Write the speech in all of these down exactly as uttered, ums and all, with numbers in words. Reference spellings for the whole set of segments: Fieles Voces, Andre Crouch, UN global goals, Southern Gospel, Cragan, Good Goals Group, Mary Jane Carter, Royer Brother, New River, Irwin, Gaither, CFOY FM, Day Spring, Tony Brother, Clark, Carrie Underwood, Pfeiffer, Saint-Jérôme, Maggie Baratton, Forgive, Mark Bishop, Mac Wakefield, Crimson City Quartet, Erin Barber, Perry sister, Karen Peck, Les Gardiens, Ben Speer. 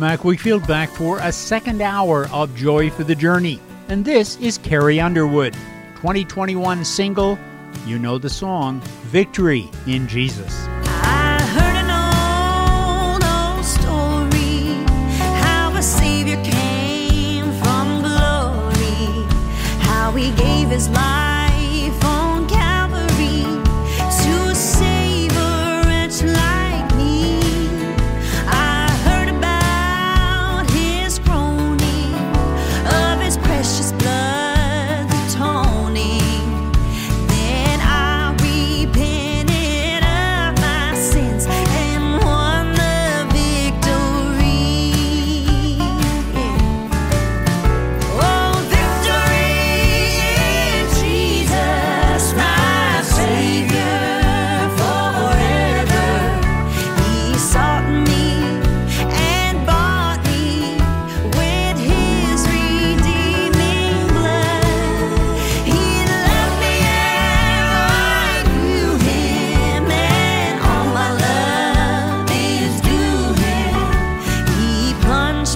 Mac Wakefield back for a second hour of Joy for the Journey. And this is Carrie Underwood, twenty twenty-one single, you know the song, Victory in Jesus. He gave his life on Calvary to save a wretch like me. I heard about his groaning, of his precious blood atoning. Then I repented of my sins and won the victory. Yeah.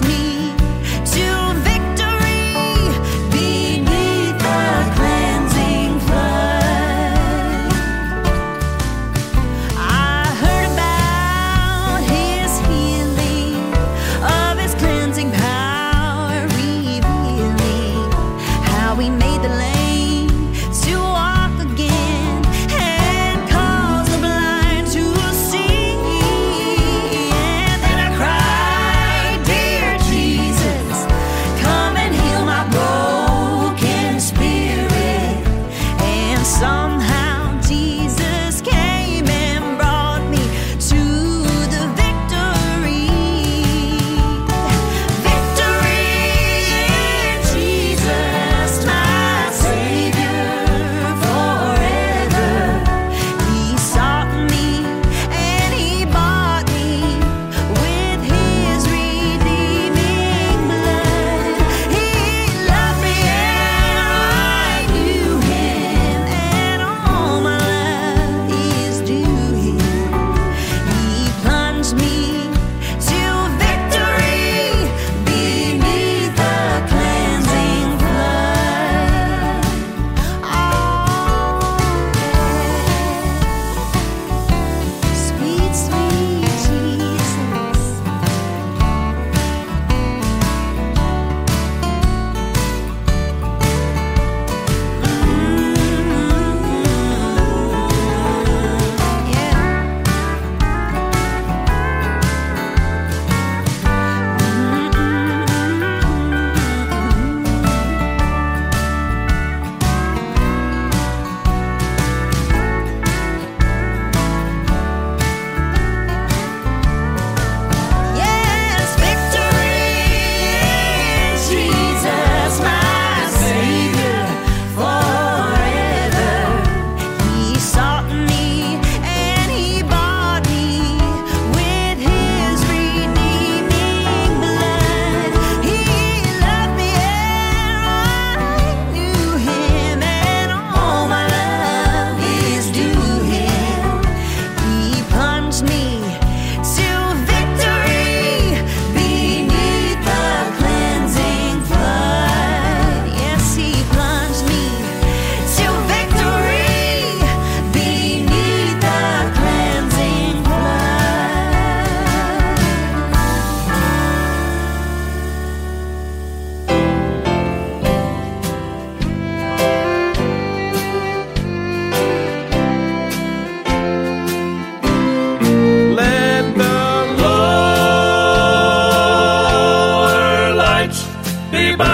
Oh,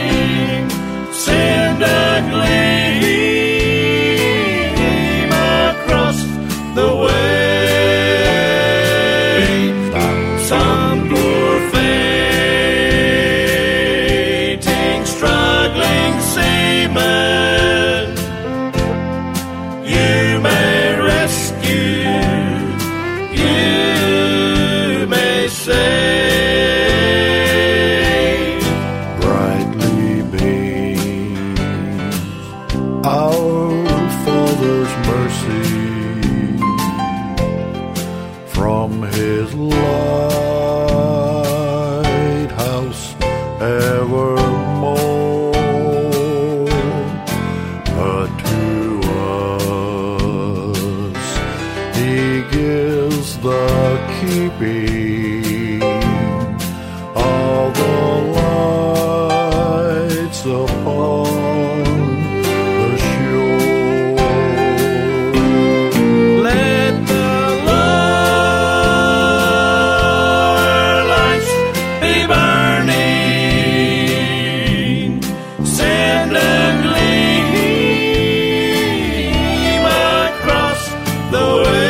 victory! Mercy from his love. keeping all the lights upon the shore. Let the Lord lights be burning, send a gleam across the way.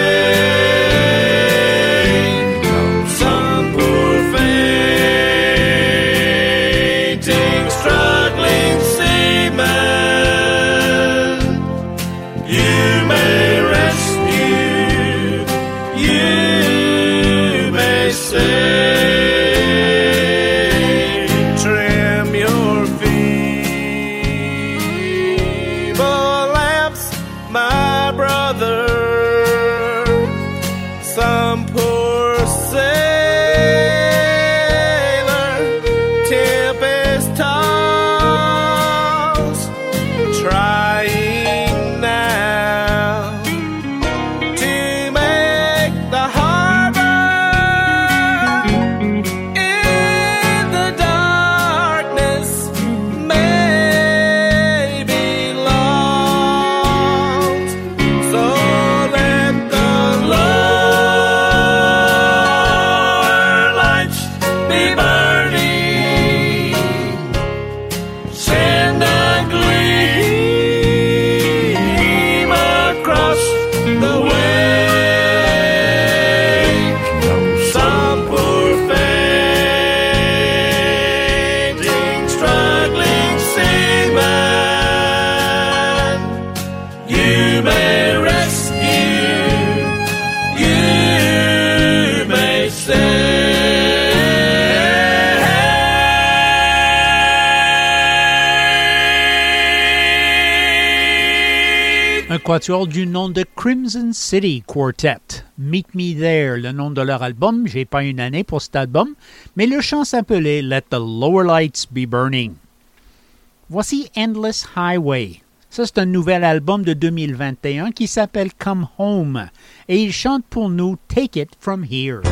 Quatuor du nom de Crimson City Quartet, Meet Me There, le nom de leur album. J'ai pas une année pour cet album, mais le chant s'appelait Let the Lower Lights Be Burning. Voici Endless Highway. Ça, c'est un nouvel album de deux mille vingt et un qui s'appelle Come Home, et ils chantent pour nous Take It From Here.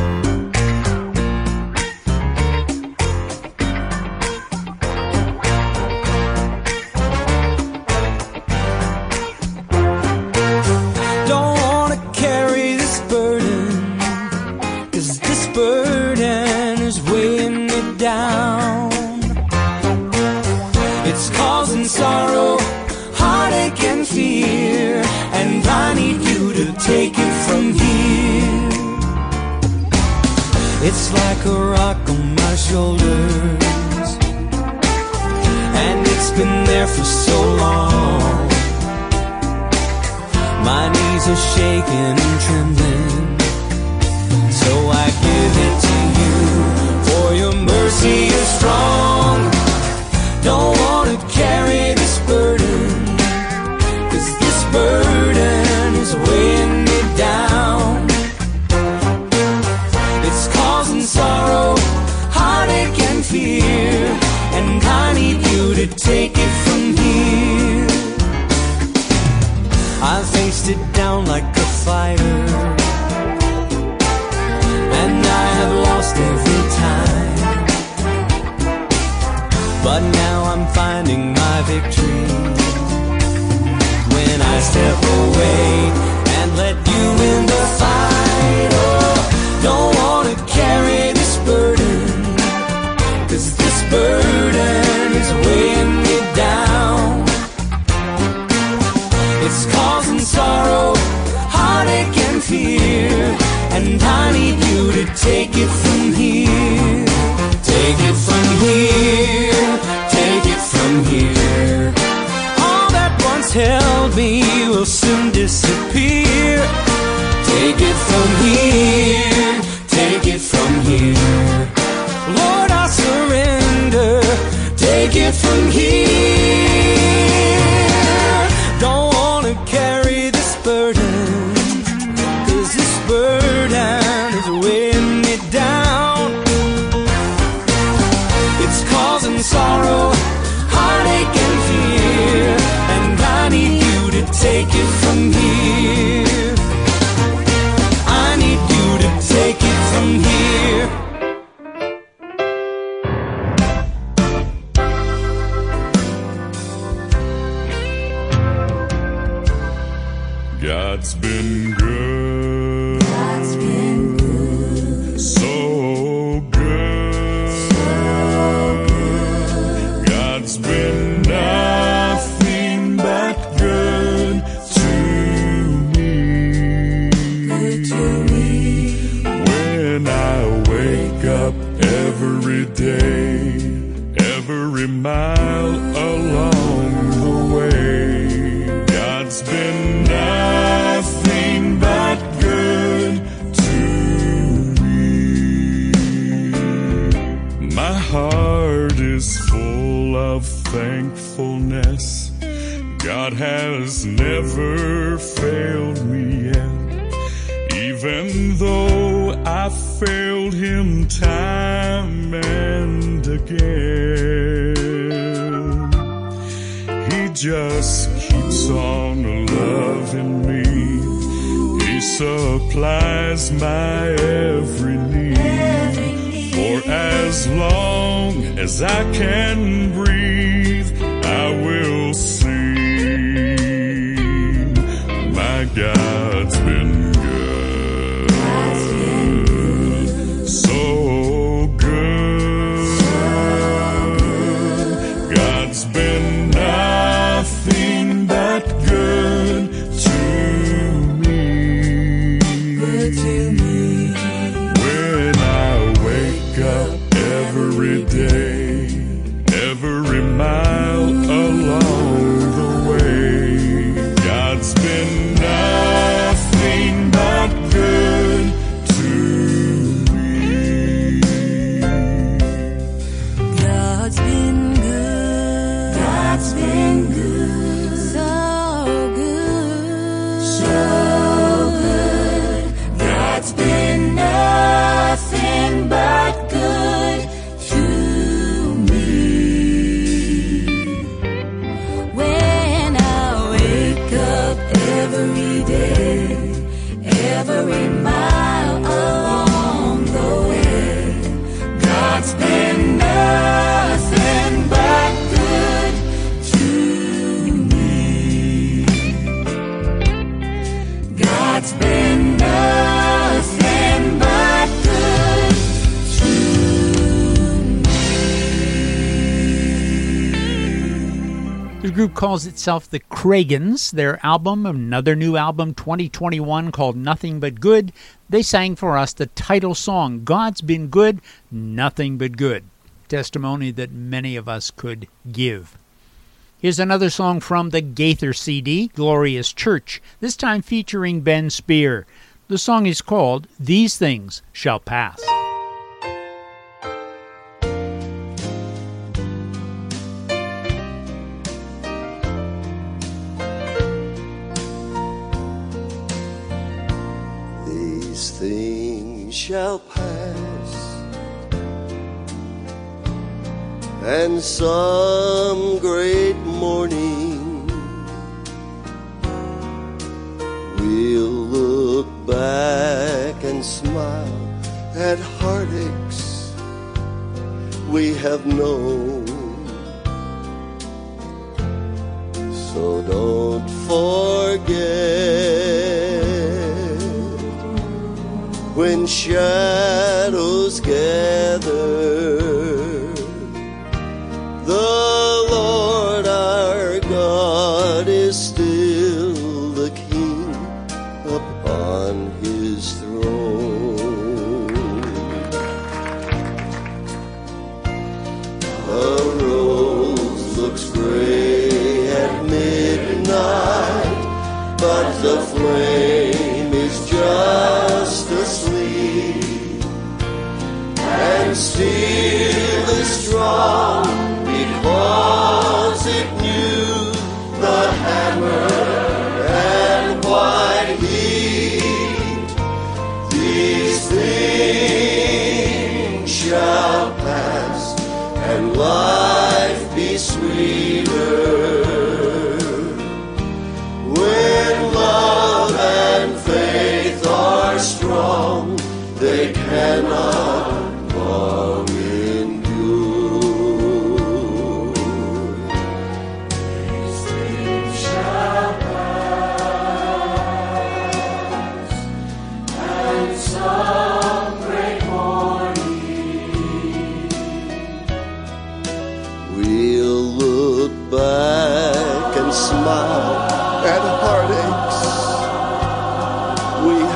Sorrow, heartache and fear, and I need you to take it from here. It's like a rock on my shoulders, and it's been there for so long. My knees are shaking and trembling, so I give it to you, for your mercy is strong. Don't want to carry this burden, 'cause this burden is weighing me down. It's causing sorrow, heartache and fear, and I need you to take it from here. I faced it down like a fighter, and I have lost every time. But now I'm finding my victory when I step away and let you in the fight. Oh, don't want to carry this burden, 'cause this burden is weighing me down. It's causing sorrow, heartache and fear, and I need you to take it from here. Take it from here, take it from here. All that once held me will soon disappear. Take it from here, take it from here. Lord, I surrender, take it from here. Don't want to carry this burden, 'cause this burden is weighing me down. Sorrow, heartache and fear, and I need you to take it from here. I need you to take it from here. God's been good. God's been good. So good. So good. God's been nothing but good to me. Good to me. When I wake up every day, every mile along the way, God's been nothing but good to me. My heart is full of thankfulness. God has never failed me yet, even though I failed him time and again. He just keeps on loving me. He supplies my every need. For as long as I can breathe, I will sing. My God's been good. So good. God's been nothing good to me. Good to me. When I wake up every day, every mile along the way, God's been nothing but good to me. God's been good. God's been good. Nothing but good to me. When I wake up every day, every mile along the way, God's been nothing but good to me. God's been nothing but the group calls itself the Cragans. Their album, another new album, twenty twenty-one, called Nothing But Good. They sang for us the title song, God's Been Good, Nothing But Good. Testimony that many of us could give. Here's another song from the Gaither C D, Glorious Church, this time featuring Ben Speer. The song is called These Things Shall Pass. These things shall pass, and some great morning we'll look back and smile at heartaches we have known. So don't forget when shadows gather, the Lord our God is still the King upon his throne. A rose looks gray at midnight, but the flame is just asleep, and still is strong because it knew the hammer and wide heat. These things shall pass, and life be sweeter when love and faith are strong, they cannot long endure. These things shall pass.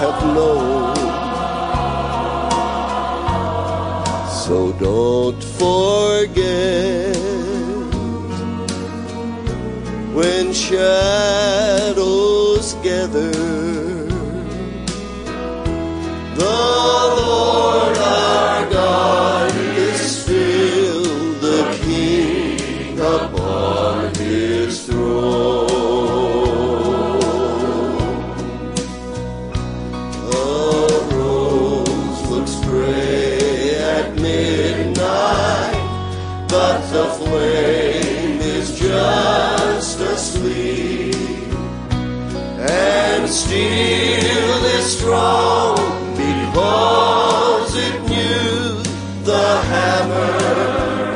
have known. So don't forget when shadows gather, the Lord our God is still the King upon his throne. Still is strong because it knew the hammer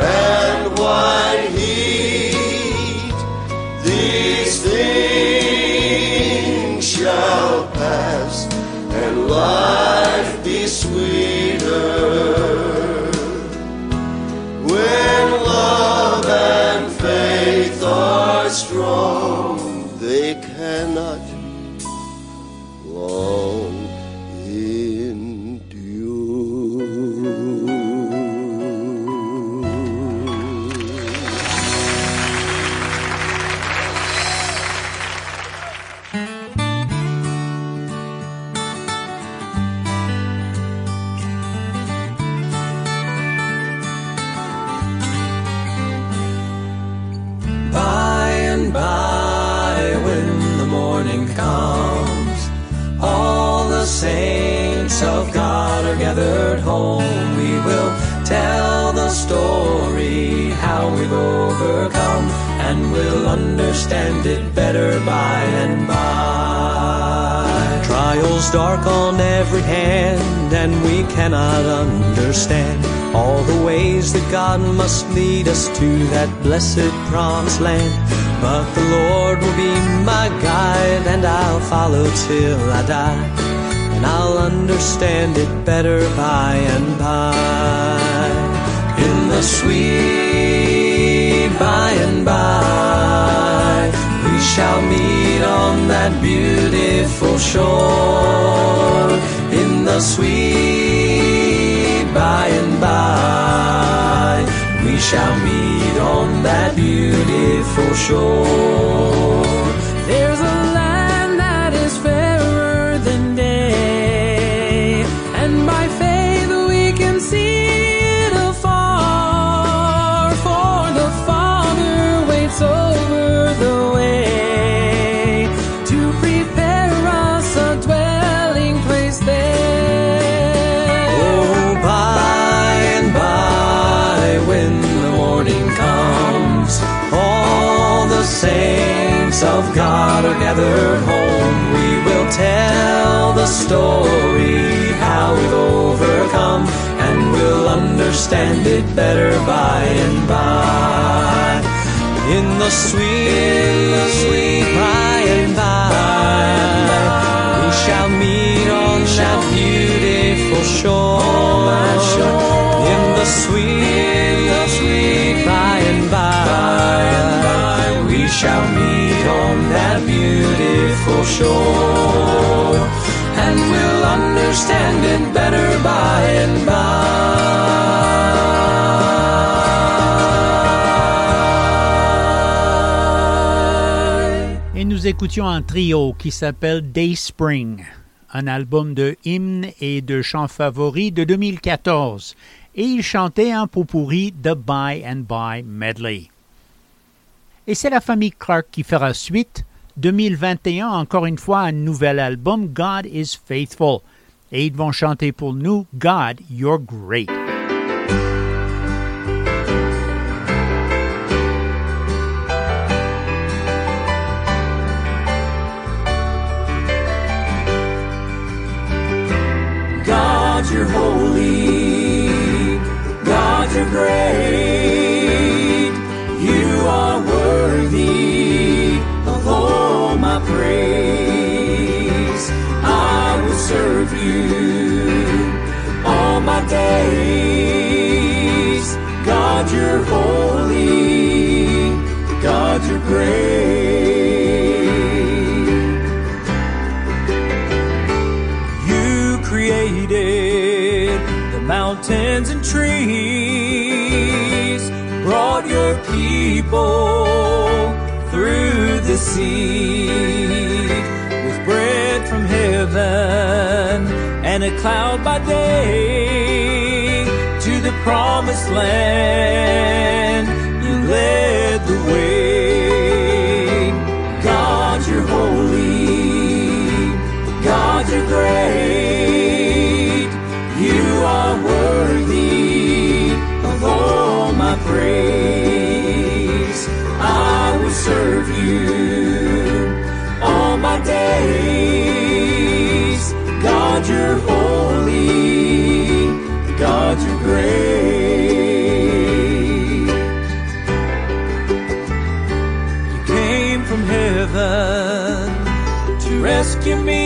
and wide heat. These things shall pass and life be sweeter when love and faith are strong. They cannot understand it better by and by. Trials dark on every hand, and we cannot understand all the ways that God must lead us to that blessed promised land. But the Lord will be my guide, and I'll follow till I die, and I'll understand it better by and by. In the sweet by and by, we shall meet on that beautiful shore. In the sweet by and by, we shall meet on that beautiful shore. There's a land that is fairer than day, and by faith we can see it afar, for the Father waits over the way to prepare us a dwelling place there. Oh, by and by, when the morning comes, all the saints of God are gathered home. We will tell the story how we've overcome, and we'll understand it better by and by. In the sweet, in the sweet by and by, by, we shall meet on that beautiful shore. In the sweet, in the sweet by and by, we shall meet on that beautiful shore, and we'll understand it better by and by. Nous écoutions un trio qui s'appelle Day Spring, un album de hymnes et de chants favoris de deux mille quatorze, et ils chantaient un pot pourri de By and By Medley. Et c'est la famille Clark qui fera suite. deux mille vingt et un, encore une fois, un nouvel album, God is Faithful, et ils vont chanter pour nous God, You're Great. You're holy, God, you're great, you are worthy of all my praise. I will serve you all my days. God, you're holy, God, you're great. created the mountains and trees, brought your people through the sea, with bread from heaven and a cloud by day, to the promised land you led the way. God, you're holy, God, you're great, you are worthy of all my praise. I will serve you all my days. God, you're holy, God, you're great. You came from heaven to rescue me,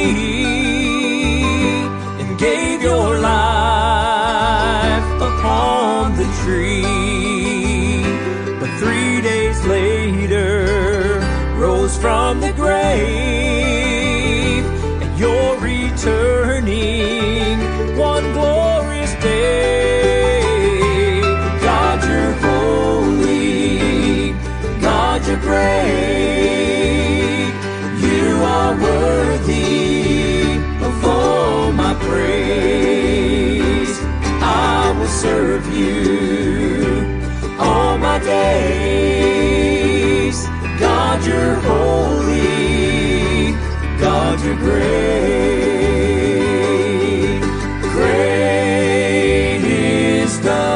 and gave your life upon the tree, but three days later rose from the grave, and you're returning one glorious day. God, you're holy, God, you're great, you are worthy of all my praise. I will serve you all my days. God, you're holy, God, you're great. Great is the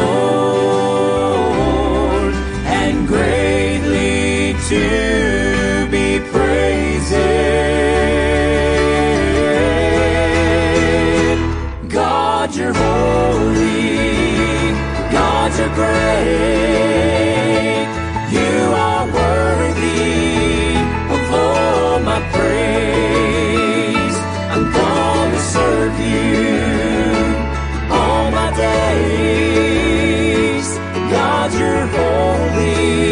Lord, and greatly to be praised. God, you're holy, God, you're great, you are worthy of all my praise. I'm gonna serve you all my days. God, you're holy,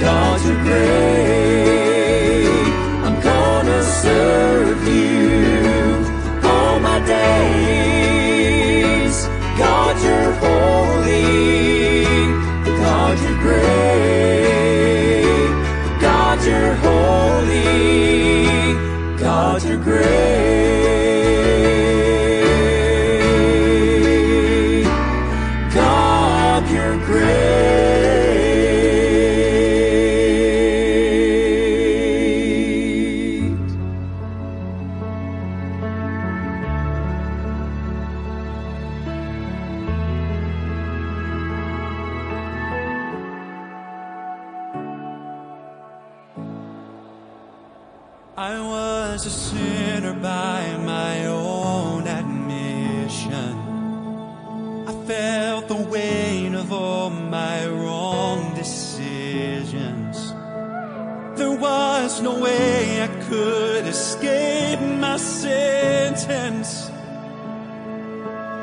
God, you're great, I'm gonna serve you all my days. God, you're holy, God, you're great, God, you're holy, God, you're great, God, you're great. I was a sinner by my own admission. I felt the weight of all my wrong decisions. There was no way I could escape my sentence,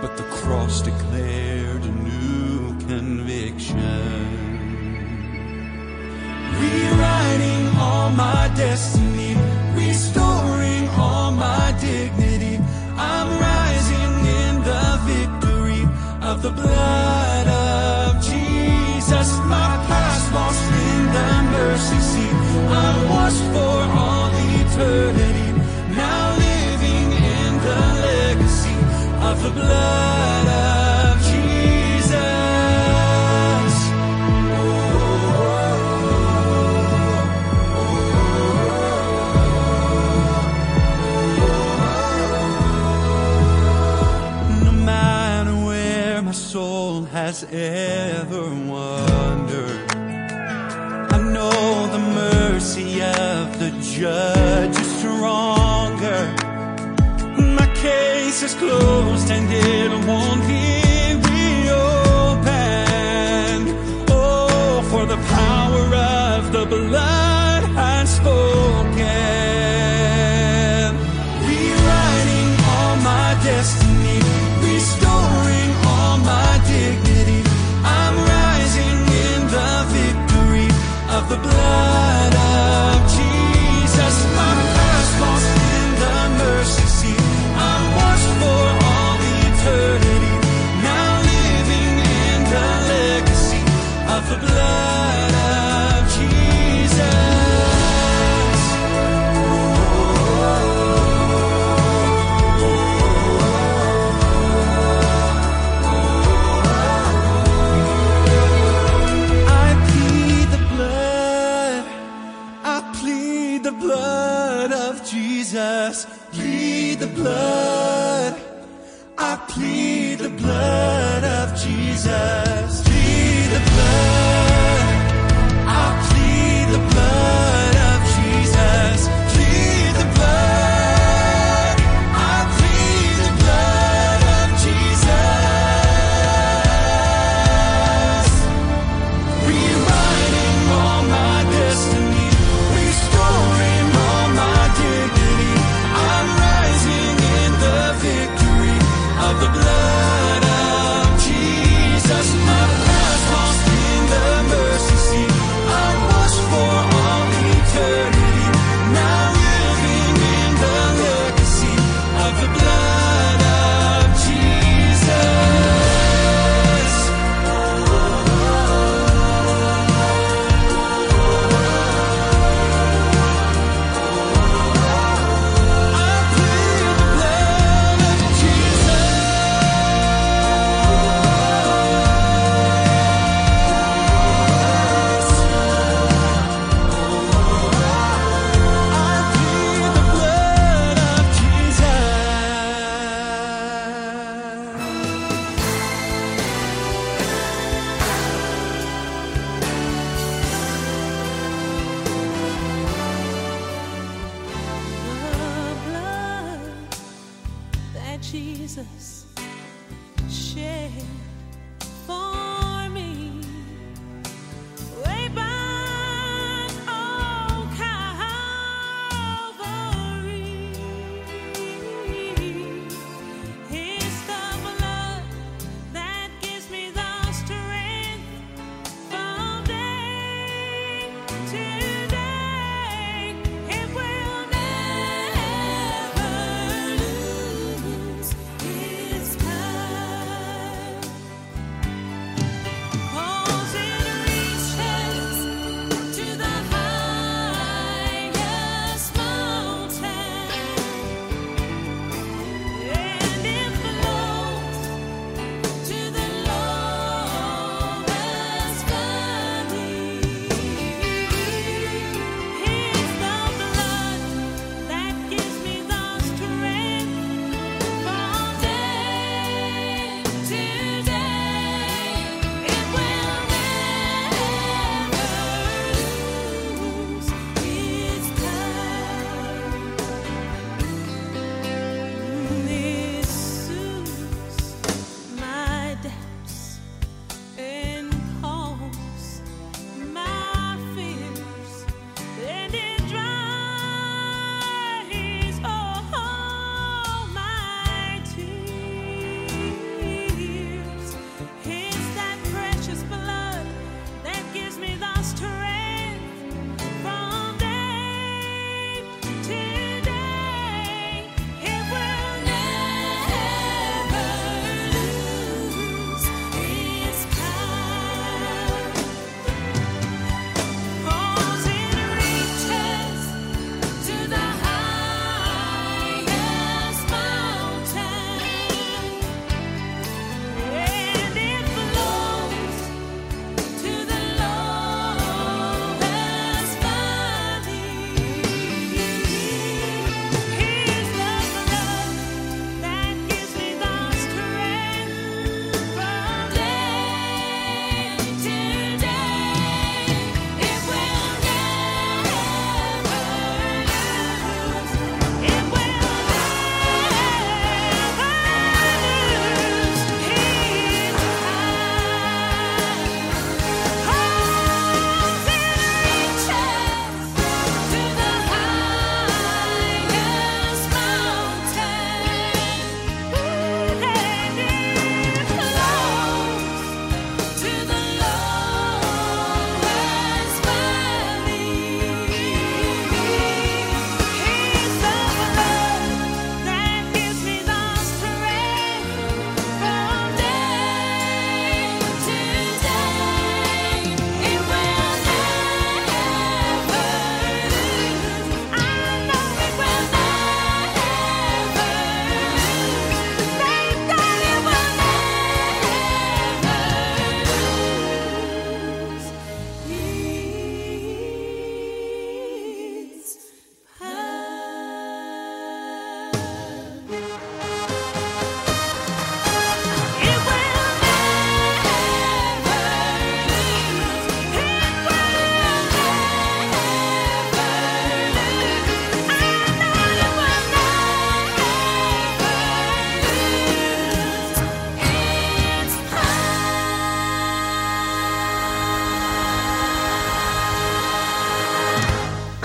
but the cross declared a new conviction, rewriting all my destiny, restoring all my dignity. I'm rising in the victory of the blood of Jesus. My past lost in the mercy seat, I was for all eternity, now living in the legacy of the blood of Jesus. Oh. Soul has ever wandered, I know the mercy of the judge is stronger. My case is closed and it won't be reopened. Oh, for the power of the blood has spoken, rewriting all my destiny, restoring all my dignity. I'm rising in the victory of the blood of Jesus. My past lost in the mercy seat, I'm must plead the blood. I plead the blood of Jesus. Plead the blood. I plead the blood of Jesus. Plead the blood. I plead the blood of Jesus. Rewriting all my destiny, restoring all my dignity. I'm rising in the victory of the blood of Jesus. My past lost in the mercy seat, I was for all eternity, now living in the legacy of the blood of Jesus. I plead the blood of Jesus. The blood that Jesus shed for me, way back on Calvary, it's the blood that gives me the strength from day to day. It will never lose its power.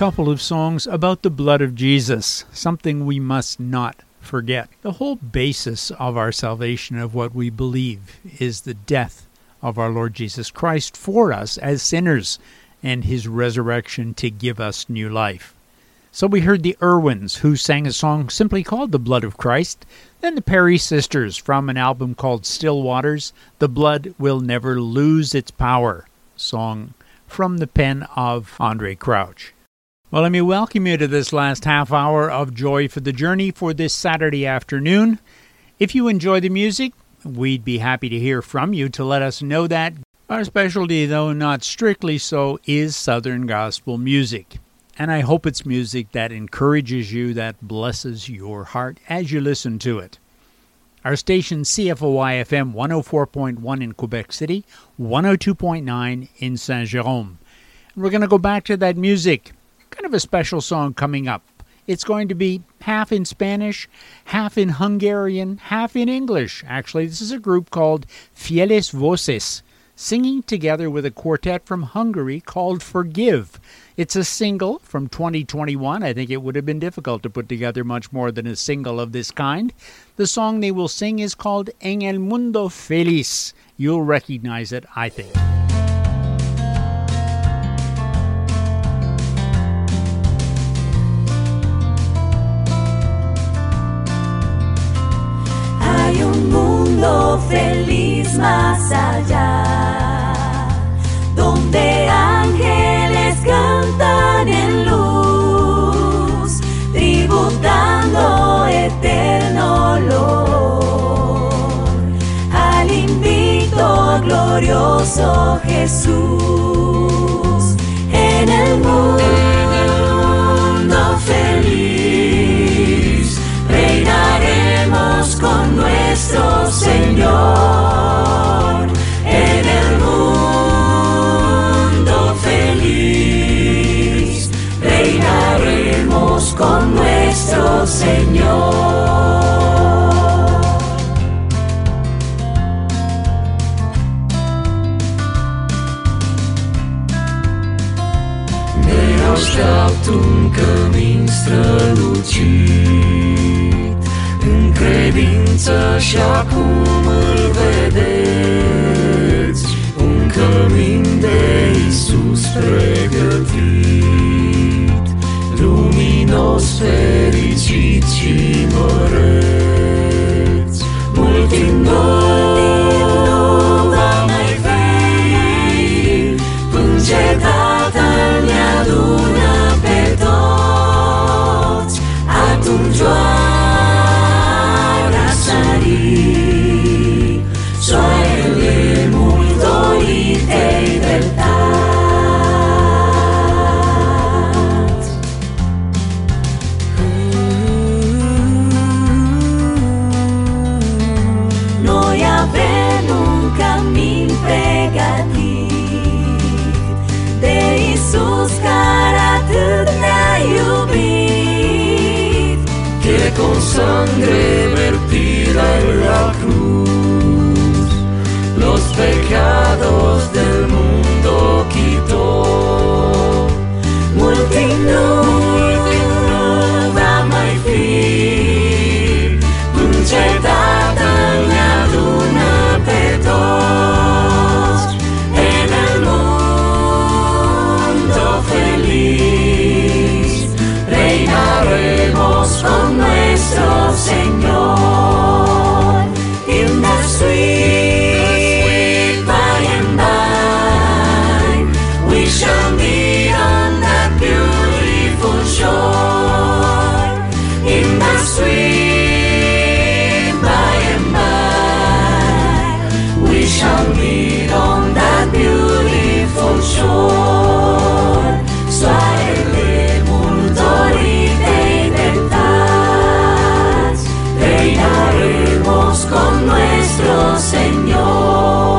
couple of songs about the blood of Jesus, something we must not forget. The whole basis of our salvation, of what we believe, is the death of our Lord Jesus Christ for us as sinners and his resurrection to give us new life. So we heard the Irwins, who sang a song simply called The Blood of Christ, then the Perry sisters from an album called Still Waters, The Blood Will Never Lose Its Power, song from the pen of Andre Crouch. Well, let me welcome you to this last half hour of Joy for the Journey for this Saturday afternoon. If you enjoy the music, we'd be happy to hear from you to let us know that. Our specialty, though not strictly so, is Southern Gospel music. And I hope it's music that encourages you, that blesses your heart as you listen to it. Our station C F O Y F M one oh four point one in Quebec City, one oh two point nine in Saint-Jérôme. And we're going to go back to that music. Kind of a special song coming up. It's going to be half in Spanish, half in Hungarian, half in English. Actually, this is a group called Fieles Voces, singing together with a quartet from Hungary called Forgive. It's a single from twenty twenty-one. I think it would have been difficult to put together much more than a single of this kind. The song they will sing is called En el Mundo Feliz. You'll recognize it, I think. Hay un mundo feliz más allá, donde ángeles cantan en luz, tributando eterno olor al invicto glorioso Jesús. En el mundo feliz reinaremos con nuestro Señor. En el mundo feliz reinaremos con nuestro Señor. Ne așteaptă un cămin strălucit, în credință și acum îl vedeți, un cămin de Iisus pregătit, luminos, fericit și măreț. Mult timp nu va mai fi, până ce Tatăl ne adună pe toți, atunci oara sări, soarele mult dorit de libertat. Noi avem un camin pregătit de Iisus care atât ne-a iubit, que con sangre vertida en la cruz los pecados del mundo quitó. Multitud va mai fi, în ce Tatăl ne adună pe toți. En el mundo feliz reinaremos con nuestro Señor. In the sweet shall be on that beautiful shore. In the sweet by and by, we shall meet on that beautiful shore. Soarele mult dorit de-i dreptați, reinaremos con nuestro Señor.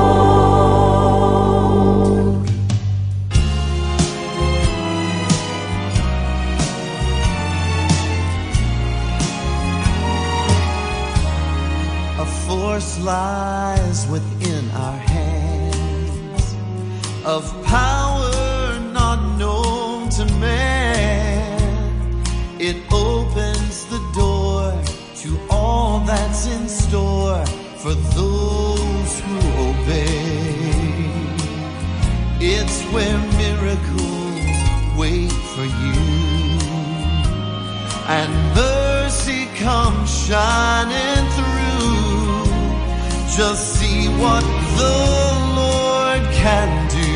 Lies within our hands, of power not known to man. It opens the door to all that's in store for those who obey. It's where miracles wait for you, and mercy comes shining through. Just see what the Lord can do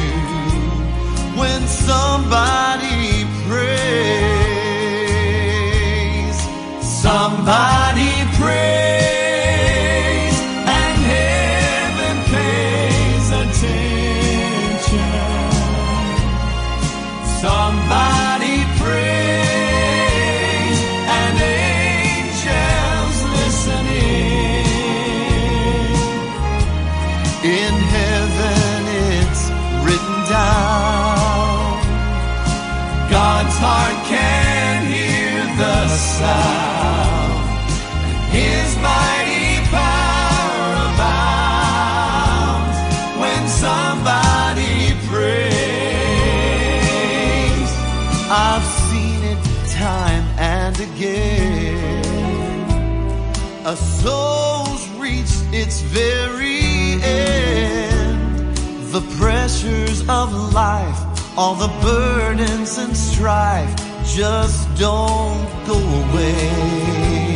when somebody prays. Somebody prays and heaven pays attention. Somebody prays and angels listen in. In heaven it's written down, God's heart can hear the sound. His mighty power abounds when somebody prays. I've seen it time and again. A soul's reached its very end. The pressures of life, all the burdens and strife, just don't go away.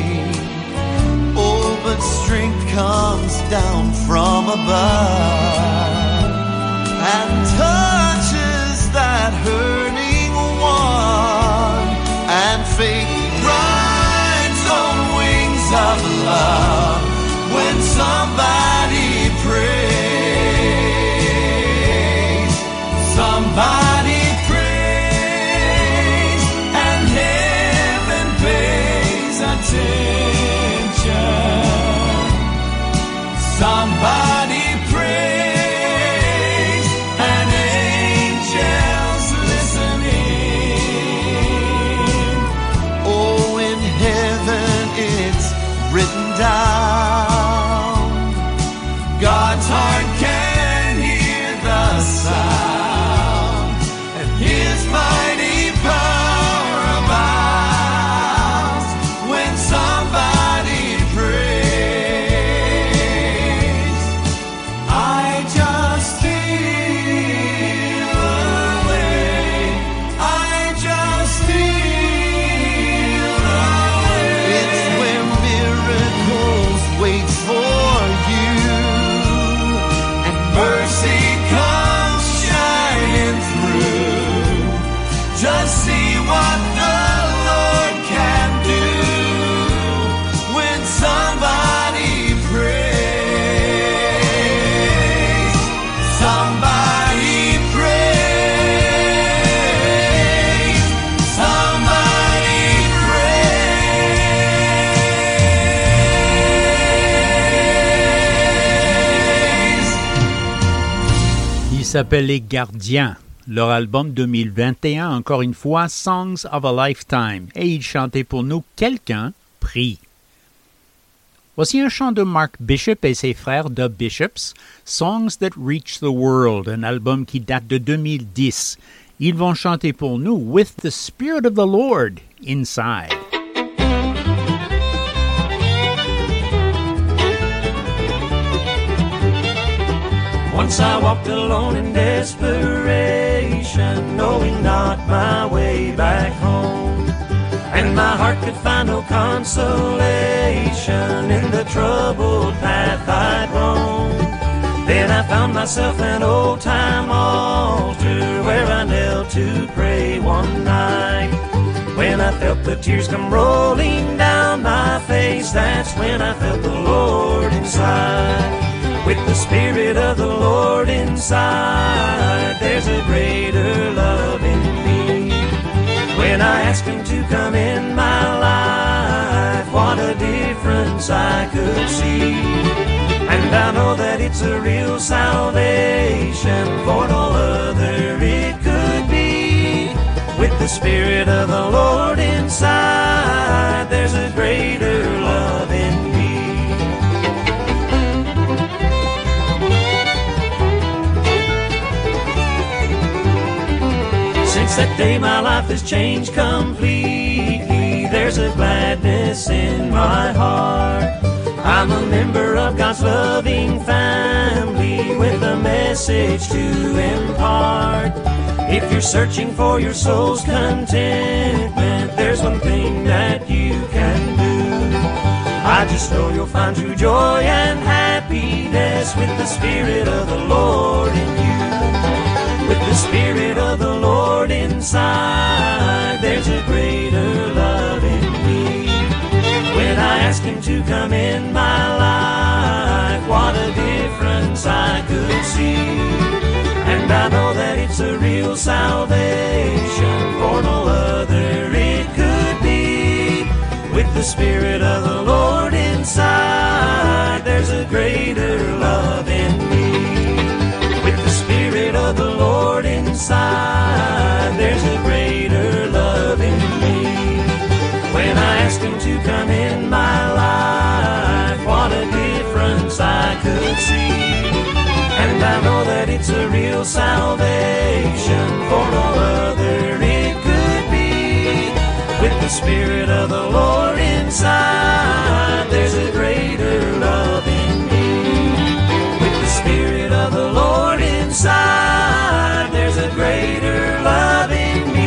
But strength comes down from above and touches that hurting one, and faith rides on wings of love when somebody prays. Somebody prays and heaven pays attention. Somebody prays and angels listen in. Oh, in heaven it's written down, God's heart can hear the sound, and His mighty power abounds when somebody prays. S'appelle Les Gardiens. Leur album deux mille vingt et un, encore une fois, Songs of a Lifetime. Et ils chantaient pour nous Quelqu'un prie. Voici un chant de Mark Bishop et ses frères The Bishops, Songs that Reach the World, un album qui date de deux mille dix. Ils vont chanter pour nous With the Spirit of the Lord Inside. Once I walked alone in desperation, knowing not my way back home, and my heart could find no consolation in the troubled path I'd roamed. Then I found myself an old-time altar where I knelt to pray one night. When I felt the tears come rolling down my face, that's when I felt the Lord inside. With the Spirit of the Lord inside, there's a greater love in me. When I asked Him to come in my life, what a difference I could see. And I know that it's a real salvation, for no other it could be. With the Spirit of the Lord inside, there's a greater love in me. Since that day my life has changed completely. there's a gladness in my heart. I'm a member of God's loving family with a message to impart. If you're searching for your soul's contentment, there's one thing that you can do. I just know you'll find true joy and happiness with the Spirit of the Lord in you. With the Spirit of the Lord inside, there's a greater love in me. When I asked Him to come in my life, what a difference I could see. And I know that it's a real salvation, for no other it could be. With the Spirit of the Lord inside, there's a greater love in me. With the Spirit of the Lord inside, there's a greater love in me. When I asked Him to come in my life, what a difference I could see. And I know that it's a real salvation, for no other it could be. With the Spirit of the Lord inside, there's a greater love in me. With the Spirit of the Lord inside, there's a greater love in me.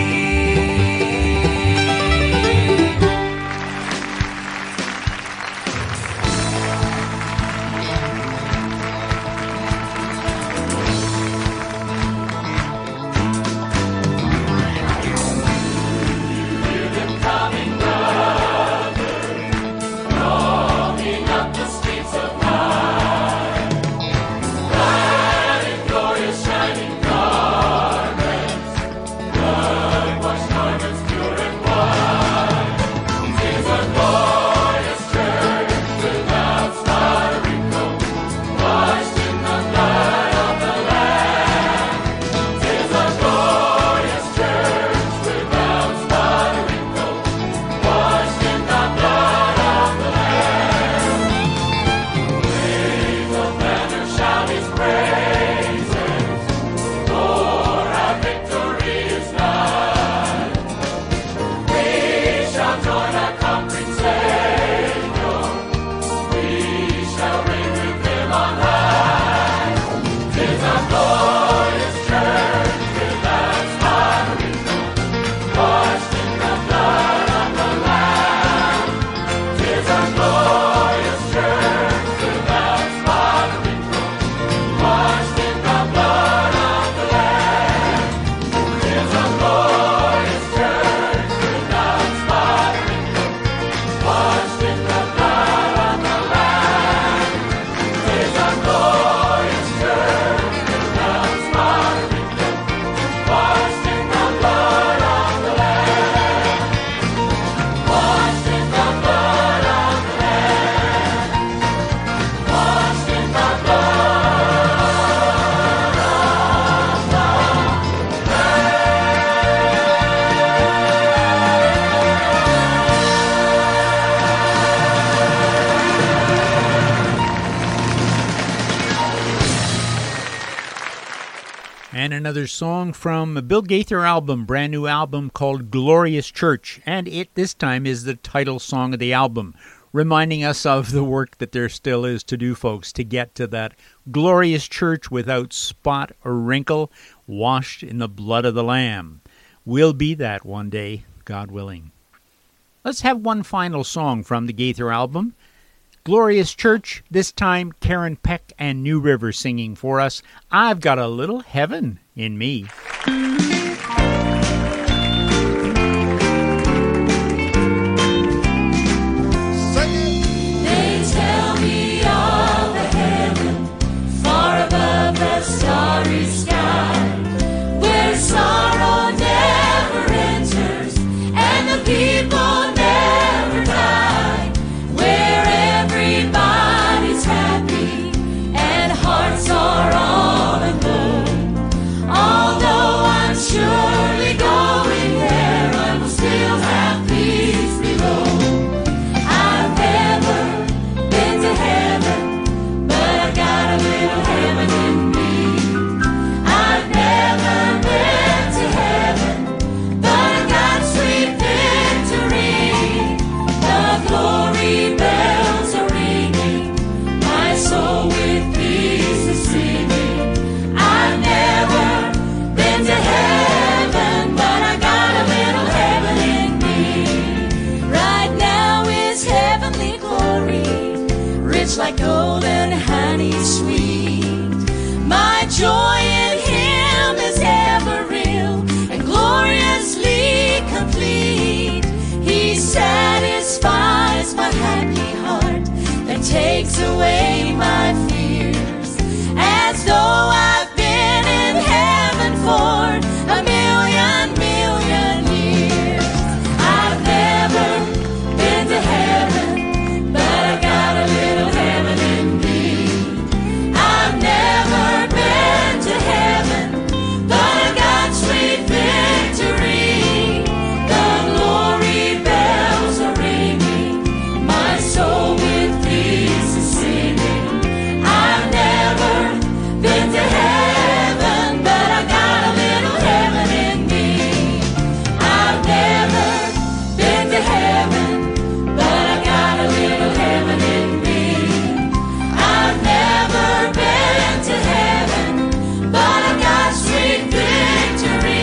Another song from a Bill Gaither album, brand new album called Glorious Church, and it this time is the title song of the album, reminding us of the work that there still is to do, folks, to get to that glorious church without spot or wrinkle, washed in the blood of the Lamb. We'll be that one day, God willing. Let's have one final song from the Gaither album, Glorious Church, this time Karen Peck and New River singing for us, I've Got a Little Heaven in Me. Although I'm Sounds like gold and honey sweet. My joy in him is ever real and gloriously complete. He satisfies my happy heart and takes away my fears, as though I've been in heaven for a million, million years. I've never been to heaven, but I got a little heaven in me. I've never been to heaven, but I got sweet victory. The glory bells are ringing, my soul with peace is singing. I've never been to heaven, but I got a little heaven in me. I've never been to heaven, but I got a little heaven in me. I've never been to heaven, but I got sweet victory.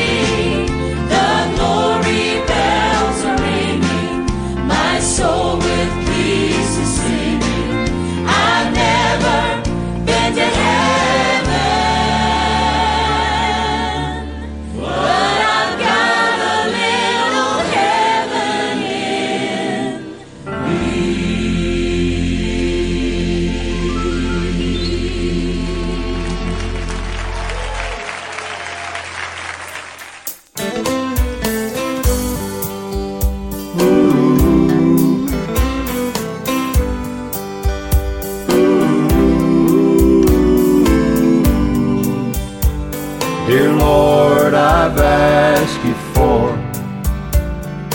The glory bells are ringing, my soul with peace is singing. I've never been to heaven, but I've got a little heaven in me. Dear Lord, I've asked you for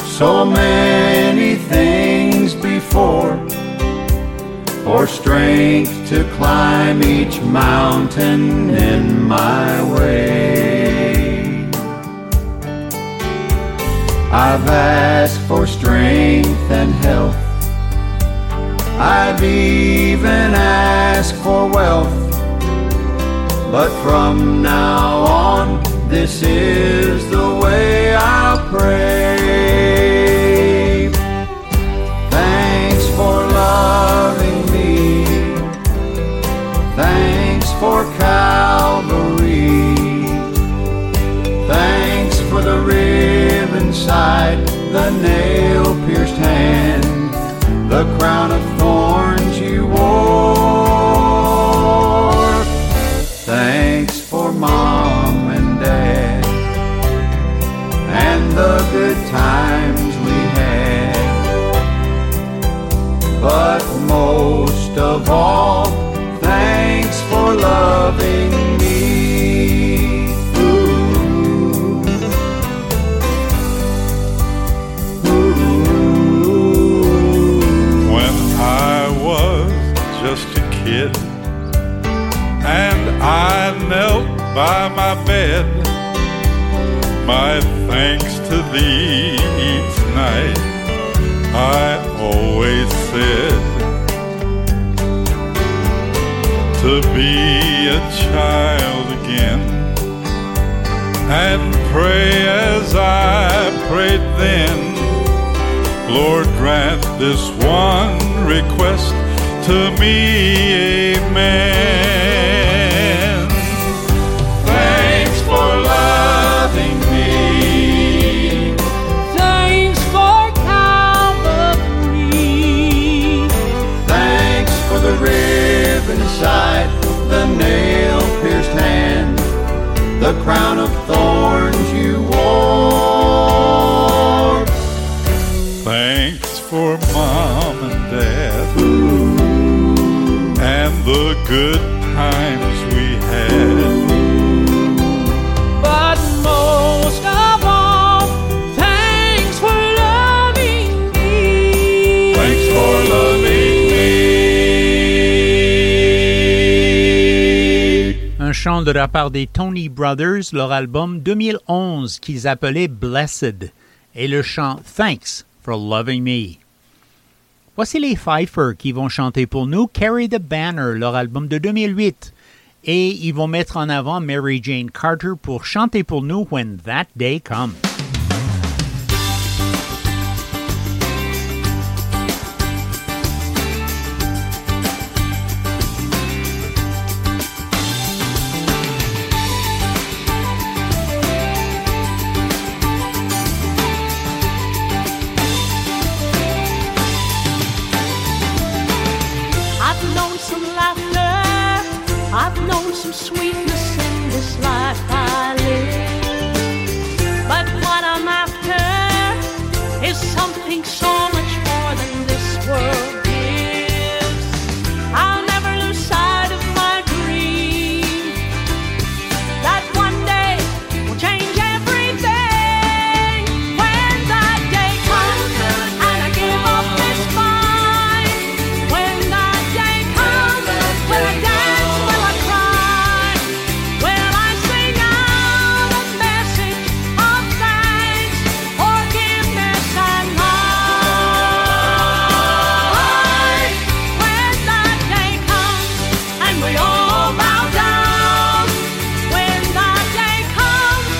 so many things before, for strength to climb each mountain in my way. I've asked for strength and health, I've even asked for wealth. But from now on, this is the way I'll pray. Thanks for loving me. Thanks for Calvary. Thanks for the rib inside, the nail-pierced hand, the crown of thorns you wore. Thanks for Mom and Dad and the good times we had. But most of all, thanks for loving me. Ooh. Ooh. When I was just a kid and I knelt by my bed, my thanks to thee each night I always said. To be a child again and pray as I prayed then, Lord, grant this one request to me, amen. Thanks for Calvary. Thanks for the rib inside, the nail-pierced hand, the crown of thorns you wore. Thanks for Mom and Dad. Ooh. And the good times we had. Un chant de la part des Tony Brothers, leur album deux mille onze qu'ils appelaient Blessed, et le chant Thanks for Loving Me. Voici les Pfeiffer qui vont chanter pour nous Carry the Banner, leur album de deux mille huit, et ils vont mettre en avant Mary Jane Carter pour chanter pour nous When That Day Comes. some laughter. I've known some sweetness in this life I live. But what I'm after is something so much more than this world gives. I'll never lose sight of my dream that one day will change everything. When that day comes and I give up this fight, when that day comes, will I dance, will I cry, will I sing out a message of thanks, forgiveness and love? When that day comes and we all bow down, when that day comes, when I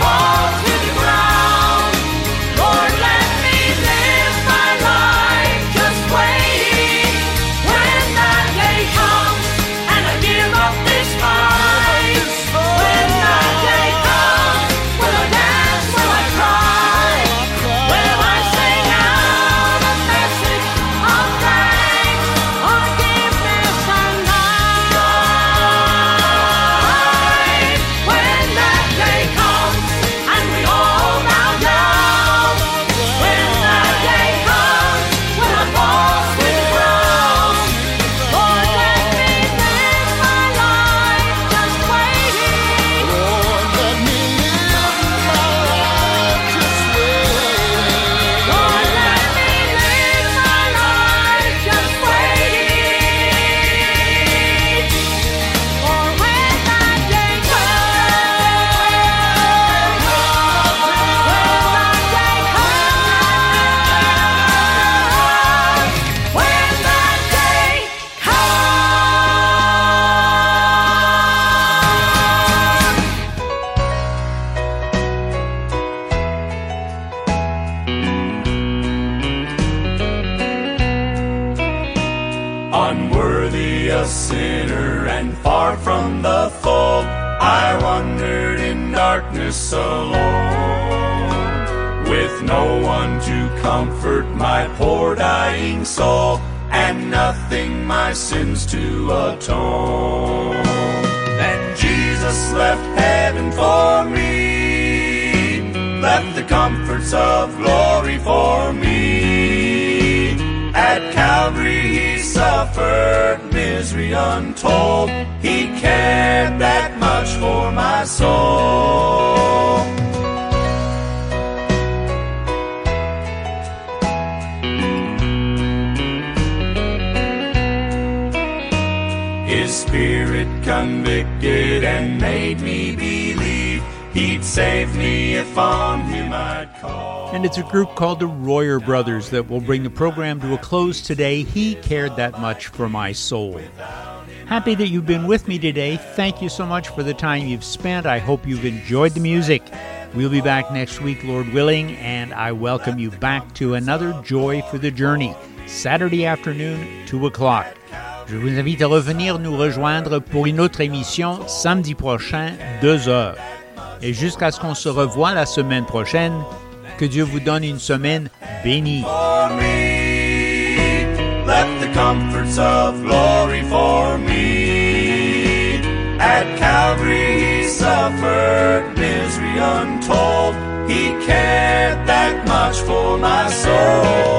fall to the ground, Lord, let me live my life just waiting for when that day comes. A road of struggle, a fight to balance all the tasks ahead. Pursuit of greatness, success determined by what this world says. The storms of life come and go, but faith is alive in my soul. When that day comes and I give up this fight, when that day comes, will I dance, will I cry, will I sing out a message of thanks, forgiveness and love? When that day comes and we all bow down, when that day comes, when I fall to the ground, Lord, let me live my life just waiting. Nothing can hold me, nothing can take me. I'm standing strong in my faith. Nothing can stop me, nothing can shake me, nothing can stand in my way. Stand in my way. When that day comes and I give up this fight, when that day comes, will I dance, will I cry, will I sing out a message of thanks, forgiveness and love? When that day comes and we all bow down, when that day comes, when I fall to the ground, Lord, let me live my life just waiting. When that day comes and I give up this fight, when that day comes, will I dance, will I cry, will I sing out a message of thanks, forgiveness and love? When that day comes and we all bow down, when that day comes, when I fall to the ground, Lord, let me live my life just waiting. Lord, let me live my life just waiting. Lord, let me live my life just waiting. For when that day comes, when that day comes, when that day comes. Unworthy, a sinner and far from the fold, I wandered in darkness alone, with no one to comfort my poor dying soul, and nothing my sins to atone. Then Jesus left heaven for me, left the comforts of glory for me. At Calvary he suffered misery untold, he cared that much for my soul. did and made me believe he'd save me if on him I'd call. And it's a group called the Royer Brothers that will bring the program to a close today. He cared that much for my soul. Happy that you've been with me today. Thank you so much for the time you've spent. I hope you've enjoyed the music. We'll be back next week, Lord willing, and I welcome you back to another Joy for the Journey, Saturday afternoon, two o'clock. Je vous invite à revenir nous rejoindre pour une autre émission samedi prochain, deux heures. Et jusqu'à ce qu'on se revoie la semaine prochaine, que Dieu vous donne une semaine bénie. For me, let the comforts of glory for me. At Calvary he suffered misery untold. He cared that much for my soul.